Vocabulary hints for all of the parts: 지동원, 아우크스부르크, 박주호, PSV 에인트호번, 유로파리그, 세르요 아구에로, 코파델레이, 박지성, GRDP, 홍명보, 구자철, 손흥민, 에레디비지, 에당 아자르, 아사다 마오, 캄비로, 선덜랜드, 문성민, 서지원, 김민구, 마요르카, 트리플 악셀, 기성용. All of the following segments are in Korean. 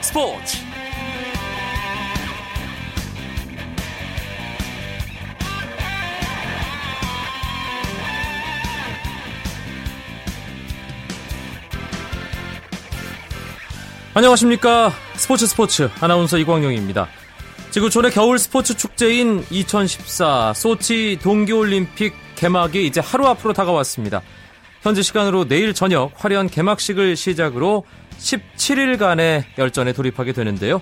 스포츠 안녕하십니까. 스포츠 아나운서 이광용입니다. 지구촌의 겨울 스포츠 축제인 2014 소치 동계올림픽 개막이 이제 하루 앞으로 다가왔습니다. 현지 시간으로 내일 저녁 화려한 개막식을 시작으로 17일간의 열전에 돌입하게 되는데요.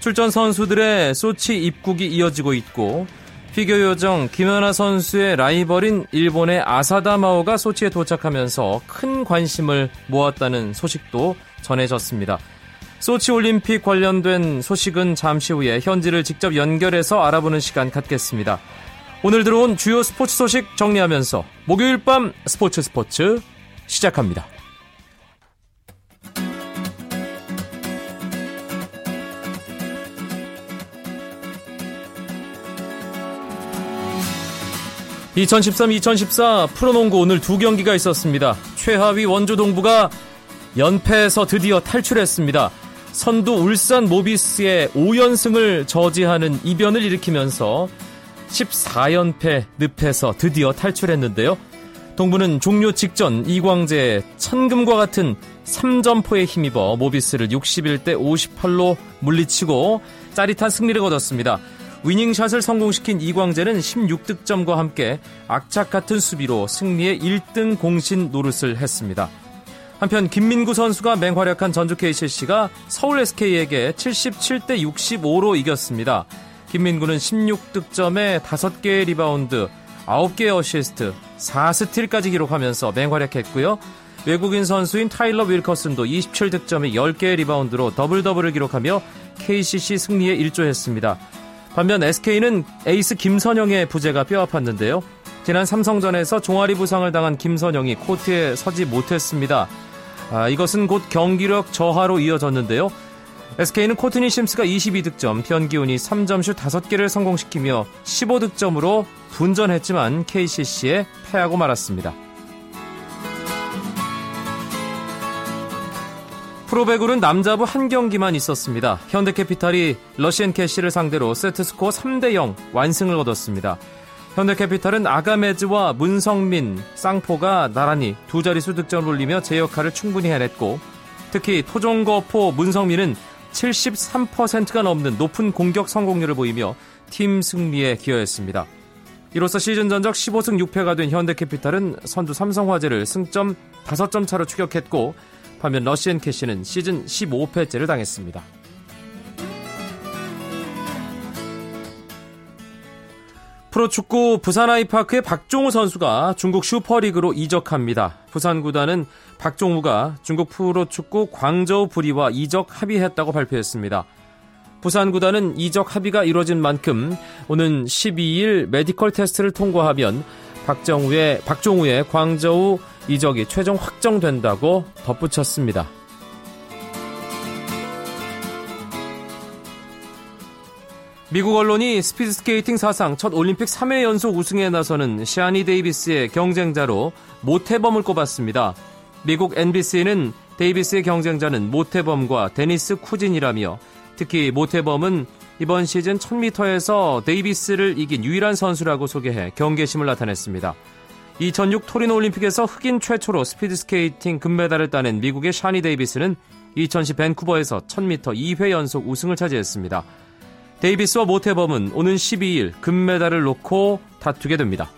출전 선수들의 소치 입국이 이어지고 있고 피겨 요정 김연아 선수의 라이벌인 일본의 아사다 마오가 소치에 도착하면서 큰 관심을 모았다는 소식도 전해졌습니다. 소치 올림픽 관련된 소식은 잠시 후에 현지를 직접 연결해서 알아보는 시간 갖겠습니다. 오늘 들어온 주요 스포츠 소식 정리하면서 목요일 밤 스포츠 시작합니다. (2013-2014) 프로농구 오늘 두 경기가 있었습니다. 최하위 원주 동부가 연패에서 드디어 탈출했습니다. 선두 울산 모비스의 5연승을 저지하는 이변을 일으키면서 14연패 늪에서 드디어 탈출했는데요. 동부는 종료 직전 이광재의 천금과 같은 3점포에 힘입어 모비스를 61-58로 물리치고 짜릿한 승리를 거뒀습니다. 위닝샷을 성공시킨 이광재는 16득점과 함께 악착 같은 수비로 승리의 1등 공신 노릇을 했습니다. 한편 김민구 선수가 맹활약한 전주 KCC가 서울 SK에게 77-65로 이겼습니다. 김민구는 16득점에 5개의 리바운드, 9개의 어시스트, 4스틸까지 기록하면서 맹활약했고요. 외국인 선수인 타일러 윌커슨도 27득점에 10개의 리바운드로 더블더블을 기록하며 KCC 승리에 일조했습니다. 반면 SK는 에이스 김선영의 부재가 뼈아팠는데요. 지난 삼성전에서 종아리 부상을 당한 김선영이 코트에 서지 못했습니다. 이것은 곧 경기력 저하로 이어졌는데요. SK는 코트니 심스가 22득점, 변기훈이 3점슛 5개를 성공시키며 15득점으로 분전했지만 KCC에 패하고 말았습니다. 프로배구는 남자부 한 경기만 있었습니다. 현대캐피탈이 러시앤캐시를 상대로 세트스코어 3-0 완승을 거뒀습니다. 현대캐피탈은 아가메즈와 문성민, 쌍포가 나란히 두 자릿수 득점을 올리며 제 역할을 충분히 해냈고 특히 토종거포 문성민은 73%가 넘는 높은 공격 성공률을 보이며 팀 승리에 기여했습니다. 이로써 시즌 전적 15승 6패가 된 현대캐피탈은 선두 삼성화재를 승점 5점 차로 추격했고 반면 러시앤캐시는 시즌 15패째를 당했습니다. 프로축구 부산 아이파크의 박종우 선수가 중국 슈퍼리그로 이적합니다. 부산 구단은 박종우가 중국 프로축구 광저우 부리와 이적 합의했다고 발표했습니다. 부산 구단은 이적 합의가 이뤄진 만큼 오는 12일 메디컬 테스트를 통과하면 박종우의 광저우 이적이 최종 확정된다고 덧붙였습니다. 미국 언론이 스피드스케이팅 사상 첫 올림픽 3회 연속 우승에 나서는 샤니 데이비스의 경쟁자로 모태범을 꼽았습니다. 미국 NBC는 데이비스의 경쟁자는 모태범과 데니스 쿠진이라며 특히 모태범은 이번 시즌 1000m에서 데이비스를 이긴 유일한 선수라고 소개해 경계심을 나타냈습니다. 2006 토리노 올림픽에서 흑인 최초로 스피드스케이팅 금메달을 따낸 미국의 샤니 데이비스는 2010 밴쿠버에서 1000m 2회 연속 우승을 차지했습니다. 데이비스와 모태범은 오는 12일 금메달을 놓고 다투게 됩니다.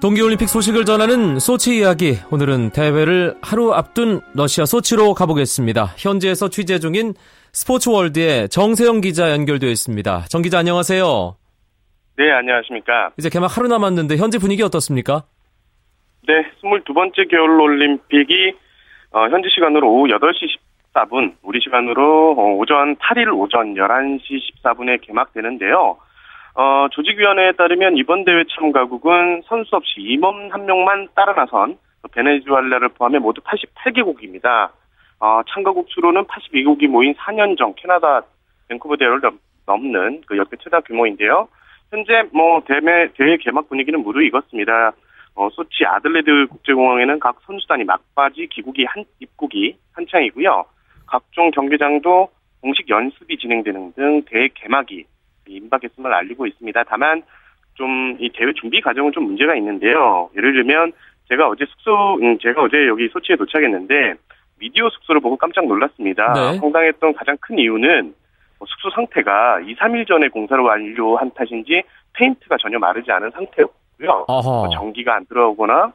동계올림픽 소식을 전하는 소치 이야기. 오늘은 대회를 하루 앞둔 러시아 소치로 가보겠습니다. 현지에서 취재 중인 스포츠월드의 정세영 기자 연결되어 있습니다. 정 기자 안녕하세요. 네, 안녕하십니까. 이제 개막 하루 남았는데 현지 분위기 어떻습니까? 네, 22번째 겨울올림픽이 현지 시간으로 오후 8시 14분, 우리 시간으로 오전 8일 오전 11시 14분에 개막되는데요. 조직위원회에 따르면 이번 대회 참가국은 선수 없이 임원 한 명만 따라 나선 베네수엘라를 포함해 모두 88개국입니다. 참가국 수로는 82개국이 모인 4년 전 캐나다 밴쿠버 대회를 넘는 그 역대 최다 규모인데요. 현재 대회 개막 분위기는 무르익었습니다. 소치 아들레드 국제공항에는 각 선수단이 막바지 입국이 한창이고요. 각종 경기장도 공식 연습이 진행되는 등 대회 개막이 임박했음을 알리고 있습니다. 다만 좀 이 대회 준비 과정은 좀 문제가 있는데요. 예를 들면 제가 어제 여기 소치에 도착했는데 미디어 숙소를 보고 깜짝 놀랐습니다. 네. 황당했던 가장 큰 이유는 숙소 상태가 2, 3일 전에 공사를 완료한 탓인지 페인트가 전혀 마르지 않은 상태였고요. 전기가 안 들어오거나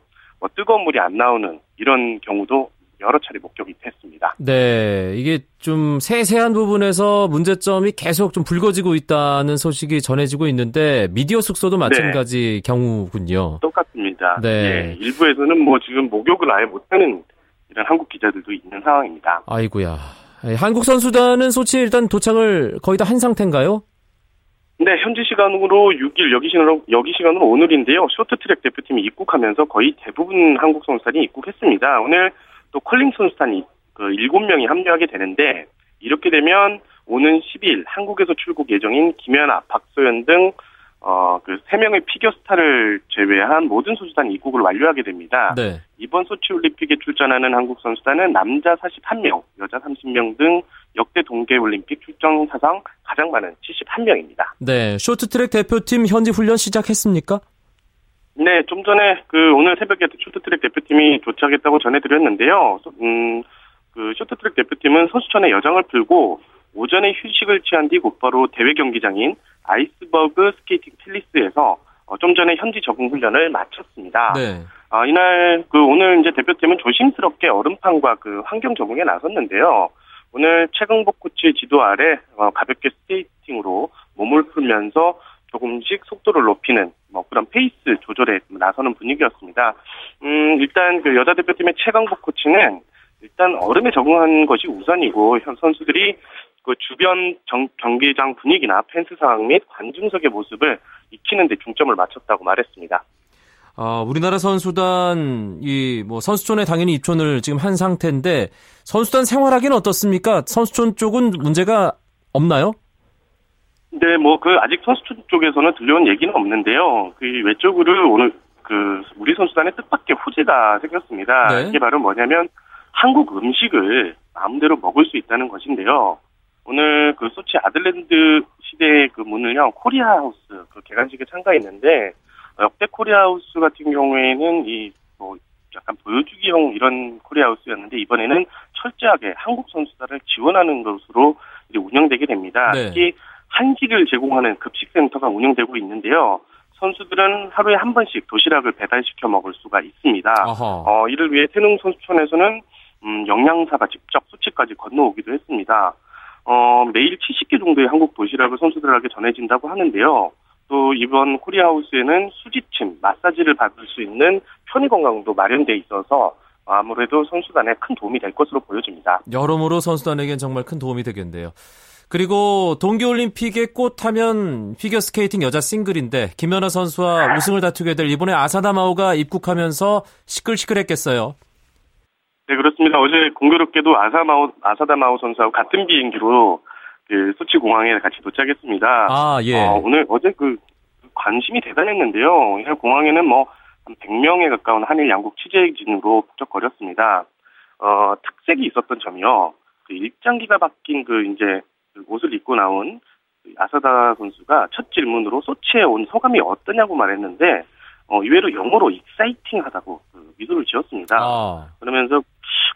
뜨거운 물이 안 나오는 이런 경우도 여러 차례 목격이 됐습니다. 네, 이게 좀 세세한 부분에서 문제점이 계속 좀 불거지고 있다는 소식이 전해지고 있는데 미디어 숙소도 마찬가지 네. 경우군요. 똑같습니다. 네, 예, 일부에서는 지금 목욕을 아예 못하는 이런 한국 기자들도 있는 상황입니다. 아이고야. 한국 선수단은 소치에 일단 도착을 거의 다 한 상태인가요? 네, 현지 시간으로 6일, 여기 시간으로 오늘인데요. 쇼트트랙 대표팀이 입국하면서 거의 대부분 한국 선수단이 입국했습니다. 오늘 또 컬링 선수단이 7명이 합류하게 되는데 이렇게 되면 오는 10일 한국에서 출국 예정인 김연아, 박소연 등 3명의 피겨 스타를 제외한 모든 선수단이 입국을 완료하게 됩니다. 네. 이번 소치올림픽에 출전하는 한국 선수단은 남자 41명, 여자 30명 등 역대 동계올림픽 출전 사상 가장 많은 71명입니다. 네, 쇼트트랙 대표팀 현지 훈련 시작했습니까? 네, 좀 전에 오늘 새벽에 쇼트트랙 대표팀이 도착했다고 전해드렸는데요. 쇼트트랙 대표팀은 선수촌의 여장을 풀고 오전에 휴식을 취한 뒤 곧바로 대회 경기장인 아이스버그 스케이팅 필리스에서 좀 전에 현지 적응 훈련을 마쳤습니다. 네. 이날 오늘 이제 대표팀은 조심스럽게 얼음판과 환경 적응에 나섰는데요. 오늘 최강복 코치의 지도 아래 가볍게 스케이팅으로 몸을 풀면서 조금씩 속도를 높이는 그런 페이스 조절에 나서는 분위기였습니다. 일단 여자 대표팀의 최강복 코치는 일단 얼음에 적응한 것이 우선이고 선수들이 주변 경기장 분위기나 펜스 상황 및 관중석의 모습을 익히는 데 중점을 맞췄다고 말했습니다. 우리나라 선수단 선수촌에 당연히 입촌을 지금 한 상태인데 선수단 생활하기는 어떻습니까? 선수촌 쪽은 문제가 없나요? 네, 아직 선수촌 쪽에서는 들려온 얘기는 없는데요. 외적으로 오늘 우리 선수단의 뜻밖의 호재가 생겼습니다. 네. 이게 바로 뭐냐면 한국 음식을 마음대로 먹을 수 있다는 것인데요. 오늘 소치 아들랜드 시대의 문을 향 코리아 하우스 개관식에 참가했는데 역대 코리아 하우스 같은 경우에는 약간 보여주기형 이런 코리아 하우스였는데 이번에는 철저하게 한국 선수단을 지원하는 것으로 이제 운영되게 됩니다. 네. 특히 한식을 제공하는 급식센터가 운영되고 있는데요. 선수들은 하루에 한 번씩 도시락을 배달시켜 먹을 수가 있습니다. 이를 위해 태릉 선수촌에서는 영양사가 직접 소치까지 건너오기도 했습니다. 매일 70개 정도의 한국 도시락을 선수들에게 전해진다고 하는데요. 또 이번 코리아하우스에는 수지침, 마사지를 받을 수 있는 편의공간도 마련돼 있어서 아무래도 선수단에 큰 도움이 될 것으로 보여집니다. 여러모로 선수단에겐 정말 큰 도움이 되겠네요. 그리고 동계올림픽의 꽃하면 피겨스케이팅 여자 싱글인데 김연아 선수와 우승을 다투게 될 이번에 아사다 마오가 입국하면서 시끌시끌했겠어요. 네, 그렇습니다. 어제 공교롭게도 아사다 마오 선수하고 같은 비행기로 소치 공항에 같이 도착했습니다. 아, 예. 어제 관심이 대단했는데요. 이날 공항에는 한 100명에 가까운 한일 양국 취재진으로 북적거렸습니다. 특색이 있었던 점이요. 일장기가 바뀐 옷을 입고 나온 아사다 선수가 첫 질문으로 소치에 온 소감이 어떠냐고 말했는데 의외로 영어로 익사이팅하다고 미소를 지었습니다. 그러면서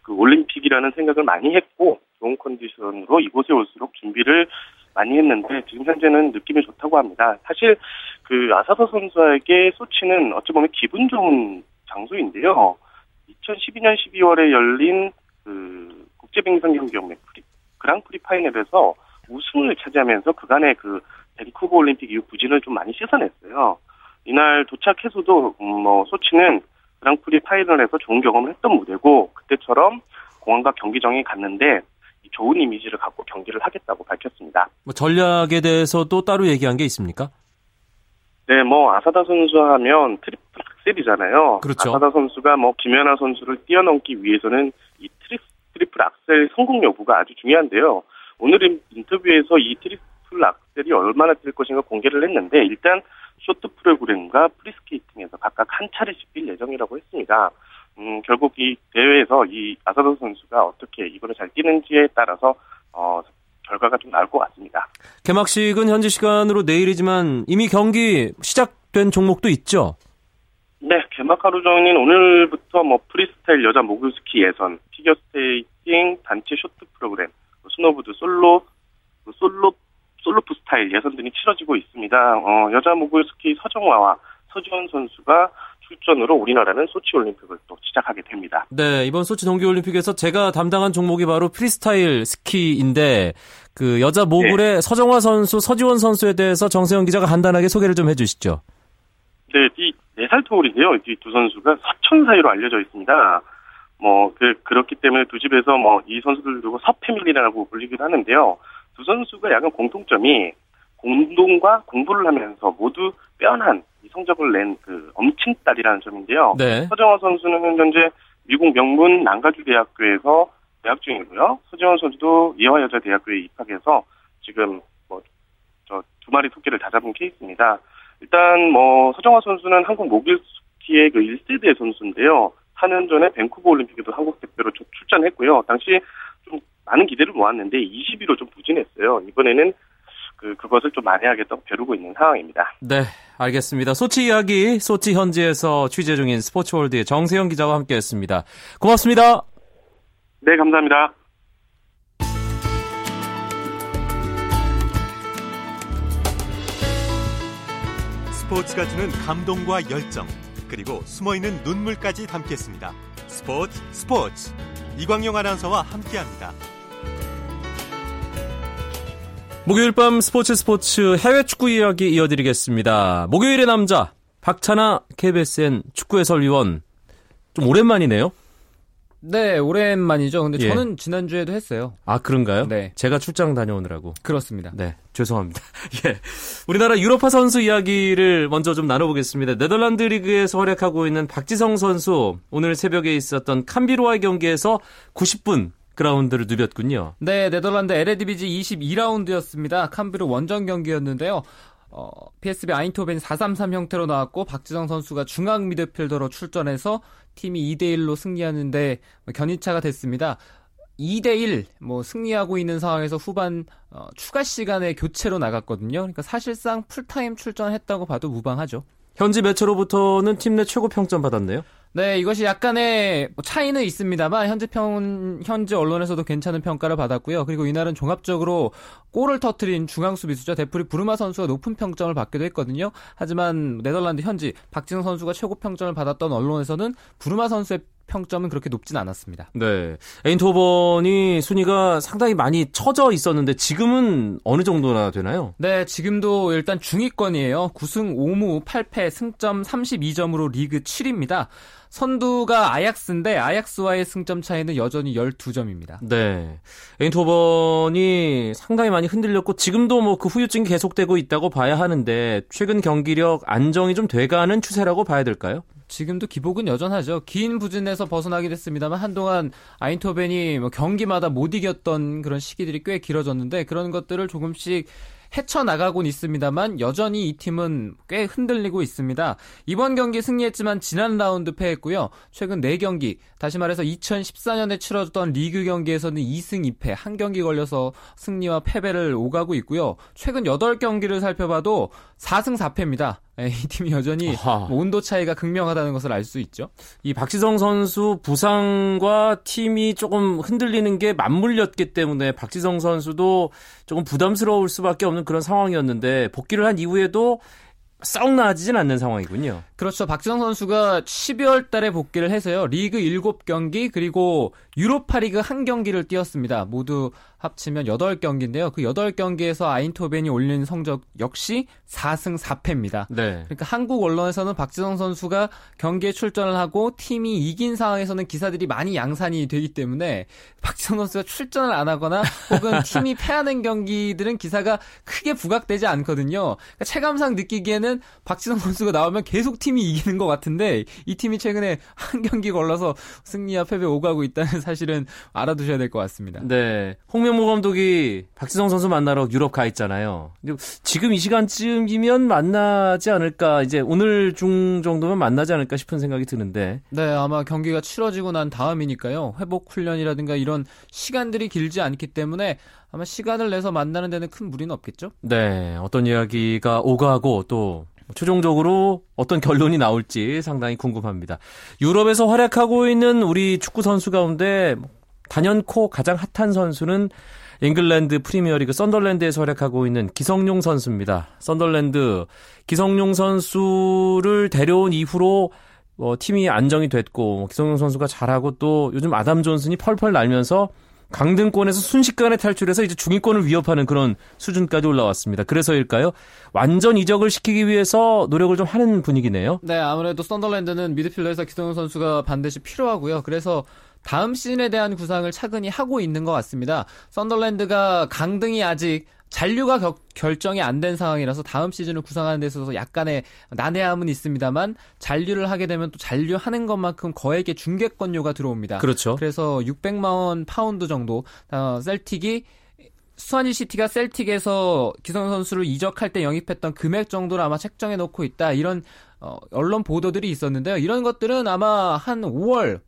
올림픽이라는 생각을 많이 했고 좋은 컨디션으로 이곳에 올수록 준비를 많이 했는데 지금 현재는 느낌이 좋다고 합니다. 사실 아사다 선수에게 소치는 어찌 보면 기분 좋은 장소인데요. 2012년 12월에 열린 국제빙상 경기연맹 그랑프리 파이널에서 우승을 차지하면서 그간의 밴쿠버 올림픽 이후 부진을 좀 많이 씻어냈어요. 이날 도착해서도 소치는 그랑프리 파이널에서 좋은 경험을 했던 무대고 그때처럼 공항과 경기장에 갔는데 좋은 이미지를 갖고 경기를 하겠다고 밝혔습니다. 전략에 대해서도 따로 얘기한 게 있습니까? 네, 뭐 아사다 선수하면 트리플 악셀이잖아요. 그렇죠. 아사다 선수가 뭐 김연아 선수를 뛰어넘기 위해서는 이 트리플 악셀 성공 여부가 아주 중요한데요. 오늘 인터뷰에서 이 트리플 악셀이 얼마나 될 것인가 공개를 했는데 일단 쇼트 프로그램과 프리스케이팅에서 각각 한 차례씩 뛸 예정이라고 했습니다. 결국 이 대회에서 이 아사다 선수가 어떻게 이거를 잘 뛰는지에 따라서 결과가 좀 나올 것 같습니다. 개막식은 현지 시간으로 내일이지만 이미 경기 시작된 종목도 있죠? 네, 개막 하루 종일 오늘부터 뭐 프리스타일 여자 모글스키 예선, 피겨스케이팅, 단체 쇼트 프로그램, 스노보드 솔로프 스타일 예선 등이 치러지고 있습니다. 여자 모글스키 서정화와 서지원 선수가 출전으로 우리나라는 소치 올림픽을 또 시작하게 됩니다. 네, 이번 소치 동계올림픽에서 제가 담당한 종목이 바로 프리스타일 스키인데 그 여자 모글의 네. 서정화 선수, 서지원 선수에 대해서 정세영 기자가 간단하게 소개를 좀 해주시죠. 네, 이 4살 터울인데요. 이 두 선수가 사촌 사이로 알려져 있습니다. 그렇기 때문에 두 집에서 이 선수들을 두고 서패밀리라고 불리기도 하는데요. 두 선수가 약간 공통점이 운동과 공부를 하면서 모두 빼어난 성적을 낸 그 엄친딸이라는 점인데요. 네. 서정화 선수는 현재 미국 명문 난가주 대학교에서 대학 중이고요. 서정화 선수도 예화 여자 대학교에 입학해서 지금 두 마리 토끼를 다 잡은 케이스입니다. 일단 서정화 선수는 한국 모길스키의 그 1세대 선수인데요. 4년 전에 밴쿠버 올림픽에도 한국 대표로 출전했고요. 당시 좀 많은 기대를 모았는데 20위로 좀 부진했어요. 이번에는 그것을 좀 만회하게 또 벼르고 있는 상황입니다. 네, 알겠습니다. 소치 이야기, 소치 현지에서 취재 중인 스포츠월드의 정세영 기자와 함께했습니다. 고맙습니다. 네, 감사합니다. 스포츠가 주는 감동과 열정, 그리고 숨어있는 눈물까지 담겠습니다. 스포츠. 이광용 아나운서와 함께합니다. 목요일 밤 스포츠 해외 축구 이야기 이어드리겠습니다. 목요일의 남자 박찬아 KBSN 축구 해설위원 좀 오랜만이네요. 네, 오랜만이죠. 근데 저는 지난주에도 했어요. 아, 그런가요? 네. 제가 출장 다녀오느라고. 그렇습니다. 네, 죄송합니다. 예. 우리나라 유럽파 선수 이야기를 먼저 좀 나눠보겠습니다. 네덜란드 리그에서 활약하고 있는 박지성 선수 오늘 새벽에 있었던 캄비로와의 경기에서 90분. 그라운드를 누볐군요. 네, 네덜란드 에레디비지 22라운드였습니다. 캄비로 원정 경기였는데요. PSV 에인트호번 4-3-3 형태로 나왔고 박지성 선수가 중앙 미드필더로 출전해서 팀이 2-1로 승리하는데 견인차가 됐습니다. 2-1 승리하고 있는 상황에서 후반 추가 시간에 교체로 나갔거든요. 그러니까 사실상 풀타임 출전했다고 봐도 무방하죠. 현지 매체로부터는 팀 내 최고 평점 받았네요. 네, 이것이 약간의 차이는 있습니다만 현지 언론에서도 괜찮은 평가를 받았고요. 그리고 이날은 종합적으로 골을 터뜨린 중앙수비수죠. 데프리 부르마 선수가 높은 평점을 받기도 했거든요. 하지만 네덜란드 현지 박지성 선수가 최고 평점을 받았던 언론에서는 부르마 선수의 평점은 그렇게 높진 않았습니다. 네, 에인트호번이 순위가 상당히 많이 처져 있었는데 지금은 어느 정도나 되나요? 네, 지금도 일단 중위권이에요. 9승 5무 8패 승점 32점으로 리그 7위입니다. 선두가 아약스인데 아약스와의 승점 차이는 여전히 12점입니다. 네, 에인트호번이 상당히 많이 흔들렸고 지금도 그 후유증이 계속되고 있다고 봐야 하는데 최근 경기력 안정이 좀 돼가는 추세라고 봐야 될까요? 지금도 기복은 여전하죠. 긴 부진에서 벗어나긴 했습니다만 한동안 에인트호번이 경기마다 못 이겼던 그런 시기들이 꽤 길어졌는데 그런 것들을 조금씩 헤쳐나가곤 있습니다만 여전히 이 팀은 꽤 흔들리고 있습니다. 이번 경기 승리했지만 지난 라운드 패했고요. 최근 4경기, 다시 말해서 2014년에 치러졌던 리그 경기에서는 2승 2패, 한 경기 걸려서 승리와 패배를 오가고 있고요. 최근 8경기를 살펴봐도 4승 4패입니다. 이 팀이 여전히 온도 차이가 극명하다는 것을 알 수 있죠. 이 박지성 선수 부상과 팀이 조금 흔들리는 게 맞물렸기 때문에 박지성 선수도 조금 부담스러울 수밖에 없는 그런 상황이었는데 복귀를 한 이후에도 썩 나아지진 않는 상황이군요. 그렇죠. 박지성 선수가 12월 달에 복귀를 해서요. 리그 7경기 그리고 유로파 리그 1경기를 뛰었습니다. 모두 합치면 8경기인데요. 그 8경기에서 에인트호번이 올린 성적 역시 4승 4패입니다. 네. 그러니까 한국 언론에서는 박지성 선수가 경기에 출전을 하고 팀이 이긴 상황에서는 기사들이 많이 양산이 되기 때문에 박지성 선수가 출전을 안 하거나 혹은 팀이 패하는 경기들은 기사가 크게 부각되지 않거든요. 그러니까 체감상 느끼기에는 보면은 박지성 선수가 나오면 계속 팀이 이기는 것 같은데 이 팀이 최근에 한 경기 걸러서 승리와 패배 오가고 있다는 사실은 알아두셔야 될 것 같습니다. 네, 홍명보 감독이 박지성 선수 만나러 유럽 가 있잖아요. 지금 이 시간쯤이면 만나지 않을까, 이제 오늘 중 정도면 만나지 않을까 싶은 생각이 드는데. 네, 아마 경기가 치러지고 난 다음이니까요. 회복 훈련이라든가 이런 시간들이 길지 않기 때문에 아마 시간을 내서 만나는 데는 큰 무리는 없겠죠? 네, 어떤 이야기가 오가고 또 최종적으로 어떤 결론이 나올지 상당히 궁금합니다. 유럽에서 활약하고 있는 우리 축구 선수 가운데 단연코 가장 핫한 선수는 잉글랜드 프리미어리그 선덜랜드에서 활약하고 있는 기성용 선수입니다. 선덜랜드 기성용 선수를 데려온 이후로 팀이 안정이 됐고 기성용 선수가 잘하고 또 요즘 아담 존슨이 펄펄 날면서 강등권에서 순식간에 탈출해서 이제 중위권을 위협하는 그런 수준까지 올라왔습니다. 그래서일까요? 완전 이적을 시키기 위해서 노력을 좀 하는 분위기네요. 네, 아무래도 선덜랜드는 미드필더에서 기성용 선수가 반드시 필요하고요. 그래서 다음 시즌에 대한 구상을 차근히 하고 있는 것 같습니다. 선덜랜드가 강등이 아직 잔류가 결정이 안 된 상황이라서 다음 시즌을 구상하는 데 있어서 약간의 난해함은 있습니다만 잔류를 하게 되면 또 잔류하는 것만큼 거액의 중개권료가 들어옵니다. 그렇죠. 그래서 600만 파운드 정도 셀틱이 수완지시티가 셀틱에서 기성용 선수를 이적할 때 영입했던 금액 정도를 아마 책정해 놓고 있다. 이런 언론 보도들이 있었는데요. 이런 것들은 아마 한 5월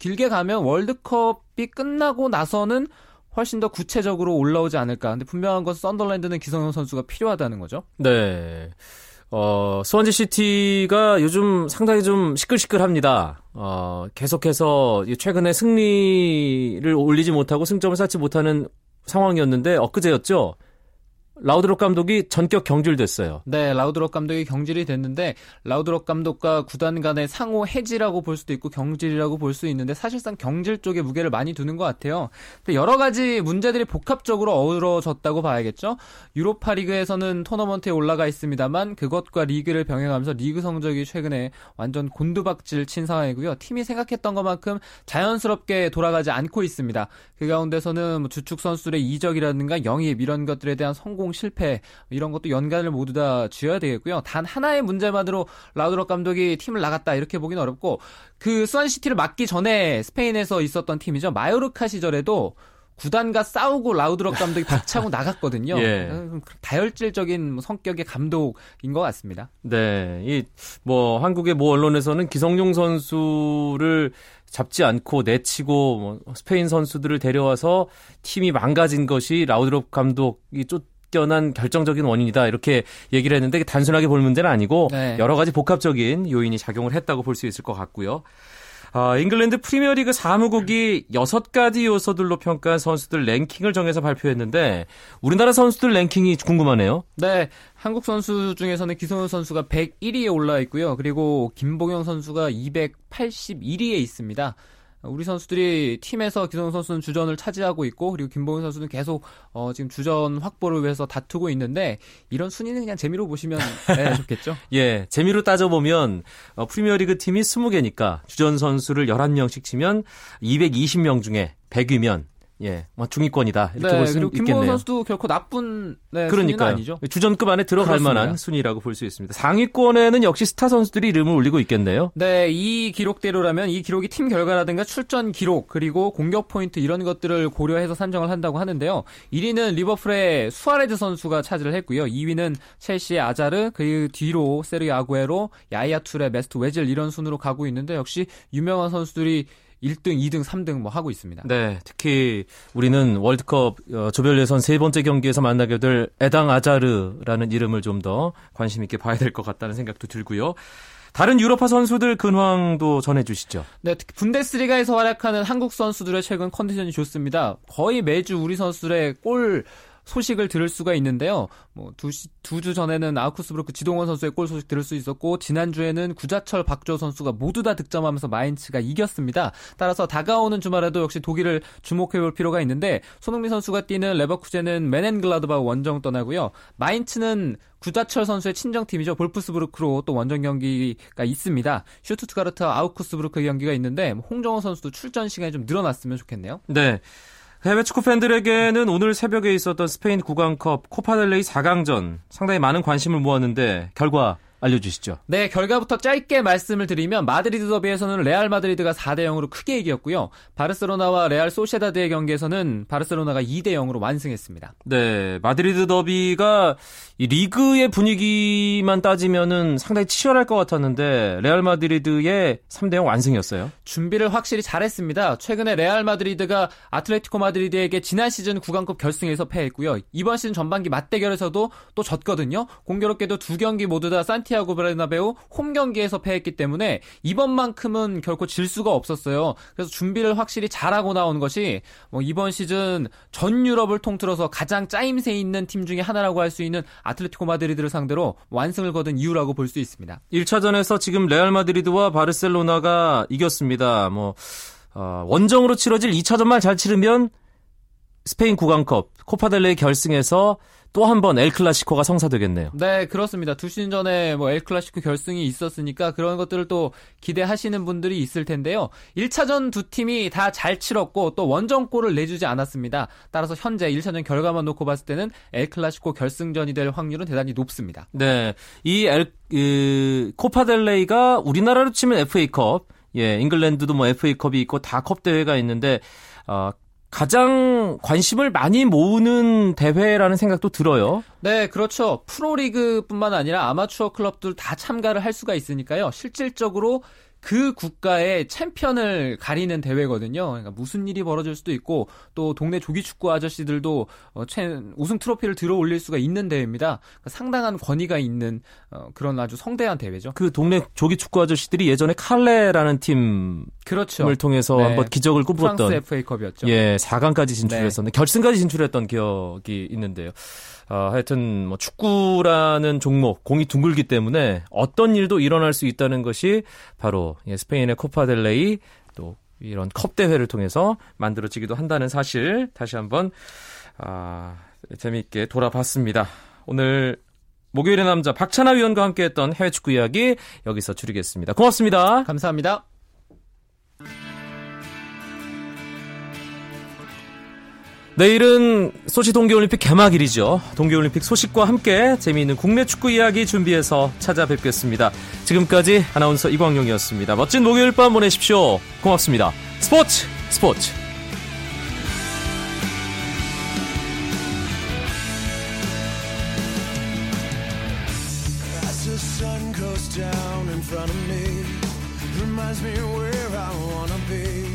길게 가면 월드컵이 끝나고 나서는 훨씬 더 구체적으로 올라오지 않을까. 근데 분명한 것은 선덜랜드는 기성용 선수가 필요하다는 거죠. 네. 스완지 시티가 요즘 상당히 좀 시끌시끌합니다. 계속해서 최근에 승리를 올리지 못하고 승점을 쌓지 못하는 상황이었는데 엊그제였죠. 라우드롭 감독이 전격 경질됐어요. 네, 라우드롭 감독이 경질이 됐는데 라우드롭 감독과 구단 간의 상호 해지라고 볼 수도 있고 경질이라고 볼 수 있는데 사실상 경질 쪽에 무게를 많이 두는 것 같아요. 근데 여러 가지 문제들이 복합적으로 어우러졌다고 봐야겠죠. 유로파리그에서는 토너먼트에 올라가 있습니다만 그것과 리그를 병행하면서 리그 성적이 최근에 완전 곤두박질 친 상황이고요. 팀이 생각했던 것만큼 자연스럽게 돌아가지 않고 있습니다. 그 가운데서는 주축 선수들의 이적이라든가 영입 이런 것들에 대한 성공 실패 이런 것도 연관을 모두 다 지어야 되겠고요. 단 하나의 문제만으로 라우드롭 감독이 팀을 나갔다 이렇게 보기는 어렵고 그 수완시티를 맡기 전에 스페인에서 있었던 팀이죠. 마요르카 시절에도 구단과 싸우고 라우드롭 감독이 박차고 나갔거든요. 예. 다혈질적인 성격의 감독인 것 같습니다. 네, 한국의 모 언론에서는 기성용 선수를 잡지 않고 내치고 스페인 선수들을 데려와서 팀이 망가진 것이 라우드롭 감독이 뛰어난 결정적인 원인이다 이렇게 얘기를 했는데 단순하게 볼 문제는 아니고 네. 여러 가지 복합적인 요인이 작용을 했다고 볼 수 있을 것 같고요. 잉글랜드 프리미어리그 사무국이 6가지 요소들로 평가한 선수들 랭킹을 정해서 발표했는데 우리나라 선수들 랭킹이 궁금하네요. 네. 한국 선수 중에서는 기성용 선수가 101위에 올라 있고요. 그리고 김보경 선수가 281위에 있습니다. 우리 선수들이 팀에서 기성용 선수는 주전을 차지하고 있고 그리고 김보경 선수는 계속 지금 주전 확보를 위해서 다투고 있는데 이런 순위는 그냥 재미로 보시면 네, 좋겠죠. 예, 재미로 따져보면 프리미어리그 팀이 20개니까 주전 선수를 11명씩 치면 220명 중에 100위면 예, 중위권이다 이렇게 볼 수 있겠네요. 그리고 김보경 선수도 결코 나쁜 순위는 아니죠. 주전급 안에 들어갈 그렇습니다. 만한 순위라고 볼 수 있습니다. 상위권에는 역시 스타 선수들이 이름을 올리고 있겠네요. 네, 이 기록대로라면 이 기록이 팀 결과라든가 출전 기록 그리고 공격 포인트 이런 것들을 고려해서 산정을 한다고 하는데요. 1위는 리버풀의 수아레즈 선수가 차지를 했고요. 2위는 첼시의 아자르, 그 뒤로 세르요 아구에로, 야야 툴의 메스트 웨질 이런 순으로 가고 있는데 역시 유명한 선수들이 1등, 2등, 3등 하고 있습니다. 네, 특히 우리는 월드컵 조별 예선 세 번째 경기에서 만나게 될 에당 아자르라는 이름을 좀 더 관심 있게 봐야 될 것 같다는 생각도 들고요. 다른 유로파 선수들 근황도 전해주시죠. 네, 특히 분데스리가에서 활약하는 한국 선수들의 최근 컨디션이 좋습니다. 거의 매주 우리 선수들의 골 소식을 들을 수가 있는데요. 두 주 전에는 아우크스부르크 지동원 선수의 골 소식 들을 수 있었고 지난주에는 구자철, 박주호 선수가 모두 다 득점하면서 마인츠가 이겼습니다. 따라서 다가오는 주말에도 역시 독일을 주목해볼 필요가 있는데 손흥민 선수가 뛰는 레버쿠젠은 맨헨글라드바흐 원정 떠나고요. 마인츠는 구자철 선수의 친정팀이죠. 볼프스부르크로 또 원정 경기가 있습니다. 슈투트가르트와 아우크스부르크 경기가 있는데 홍정호 선수도 출전 시간이 좀 늘어났으면 좋겠네요. 네. 해외 축구 팬들에게는 오늘 새벽에 있었던 스페인 9강컵 코파델레이 4강전 상당히 많은 관심을 모았는데 결과 알려주시죠. 네, 결과부터 짧게 말씀을 드리면 마드리드 더비에서는 레알 마드리드가 4대0으로 크게 이겼고요. 바르셀로나와 레알 소시에다드의 경기에서는 바르셀로나가 2대0으로 완승했습니다. 네, 마드리드 더비가 이 리그의 분위기만 따지면은 상당히 치열할 것 같았는데 레알 마드리드의 3대0 완승이었어요. 준비를 확실히 잘했습니다. 최근에 레알 마드리드가 아틀레티코 마드리드에게 지난 시즌 9강급 결승에서 패했고요. 이번 시즌 전반기 맞대결에서도 또 졌거든요. 공교롭게도 두 경기 모두 다 산티아고 베르나베우 홈 경기에서 패했기 때문에 이번만큼은 결코 질 수가 없었어요. 그래서 준비를 확실히 잘하고 나온 것이 이번 시즌 전 유럽을 통틀어서 가장 짜임새 있는 팀 중에 하나라고 할 수 있는 아틀레티코 마드리드를 상대로 완승을 거둔 이유라고 볼 수 있습니다. 1차전에서 지금 레알 마드리드와 바르셀로나가 이겼습니다. 원정으로 치러질 2차전만 잘 치르면 스페인 9강컵 코파델레이 결승에서 또 한 번 엘클라시코가 성사되겠네요. 네, 그렇습니다. 두 시즌 전에 엘클라시코 결승이 있었으니까 그런 것들을 또 기대하시는 분들이 있을 텐데요. 1차전 두 팀이 다 잘 치렀고 또 원정골을 내주지 않았습니다. 따라서 현재 1차전 결과만 놓고 봤을 때는 엘클라시코 결승전이 될 확률은 대단히 높습니다. 네, 이 코파델레이가 우리나라로 치면 FA컵, 예, 잉글랜드도 FA컵이 있고 다 컵 대회가 있는데 가장 관심을 많이 모으는 대회라는 생각도 들어요. 네, 그렇죠. 프로리그뿐만 아니라 아마추어 클럽들 다 참가를 할 수가 있으니까요. 실질적으로 그 국가의 챔피언을 가리는 대회거든요. 그러니까 무슨 일이 벌어질 수도 있고 또 동네 조기축구 아저씨들도 우승 트로피를 들어올릴 수가 있는 대회입니다. 그러니까 상당한 권위가 있는 그런 아주 성대한 대회죠. 그 동네 조기축구 아저씨들이 예전에 칼레라는 팀을 그렇죠. 통해서 네. 한번 기적을 꿈꿨던 프랑스 FA컵이었죠. 예, 4강까지 진출했었는데 네. 결승까지 진출했던 기억이 있는데요. 하여튼 축구라는 종목 공이 둥글기 때문에 어떤 일도 일어날 수 있다는 것이 바로 스페인의 코파델레이 또 이런 컵 대회를 통해서 만들어지기도 한다는 사실 다시 한번 재미있게 돌아봤습니다. 오늘 목요일의 남자 박찬하 위원과 함께했던 해외 축구 이야기 여기서 줄이겠습니다. 고맙습니다. 감사합니다. 내일은 소치 동계올림픽 개막일이죠. 동계올림픽 소식과 함께 재미있는 국내 축구 이야기 준비해서 찾아뵙겠습니다. 지금까지 아나운서 이광용이었습니다. 멋진 목요일 밤 보내십시오. 고맙습니다. 스포츠. As the sun goes down in front of me, reminds me where I wanna be.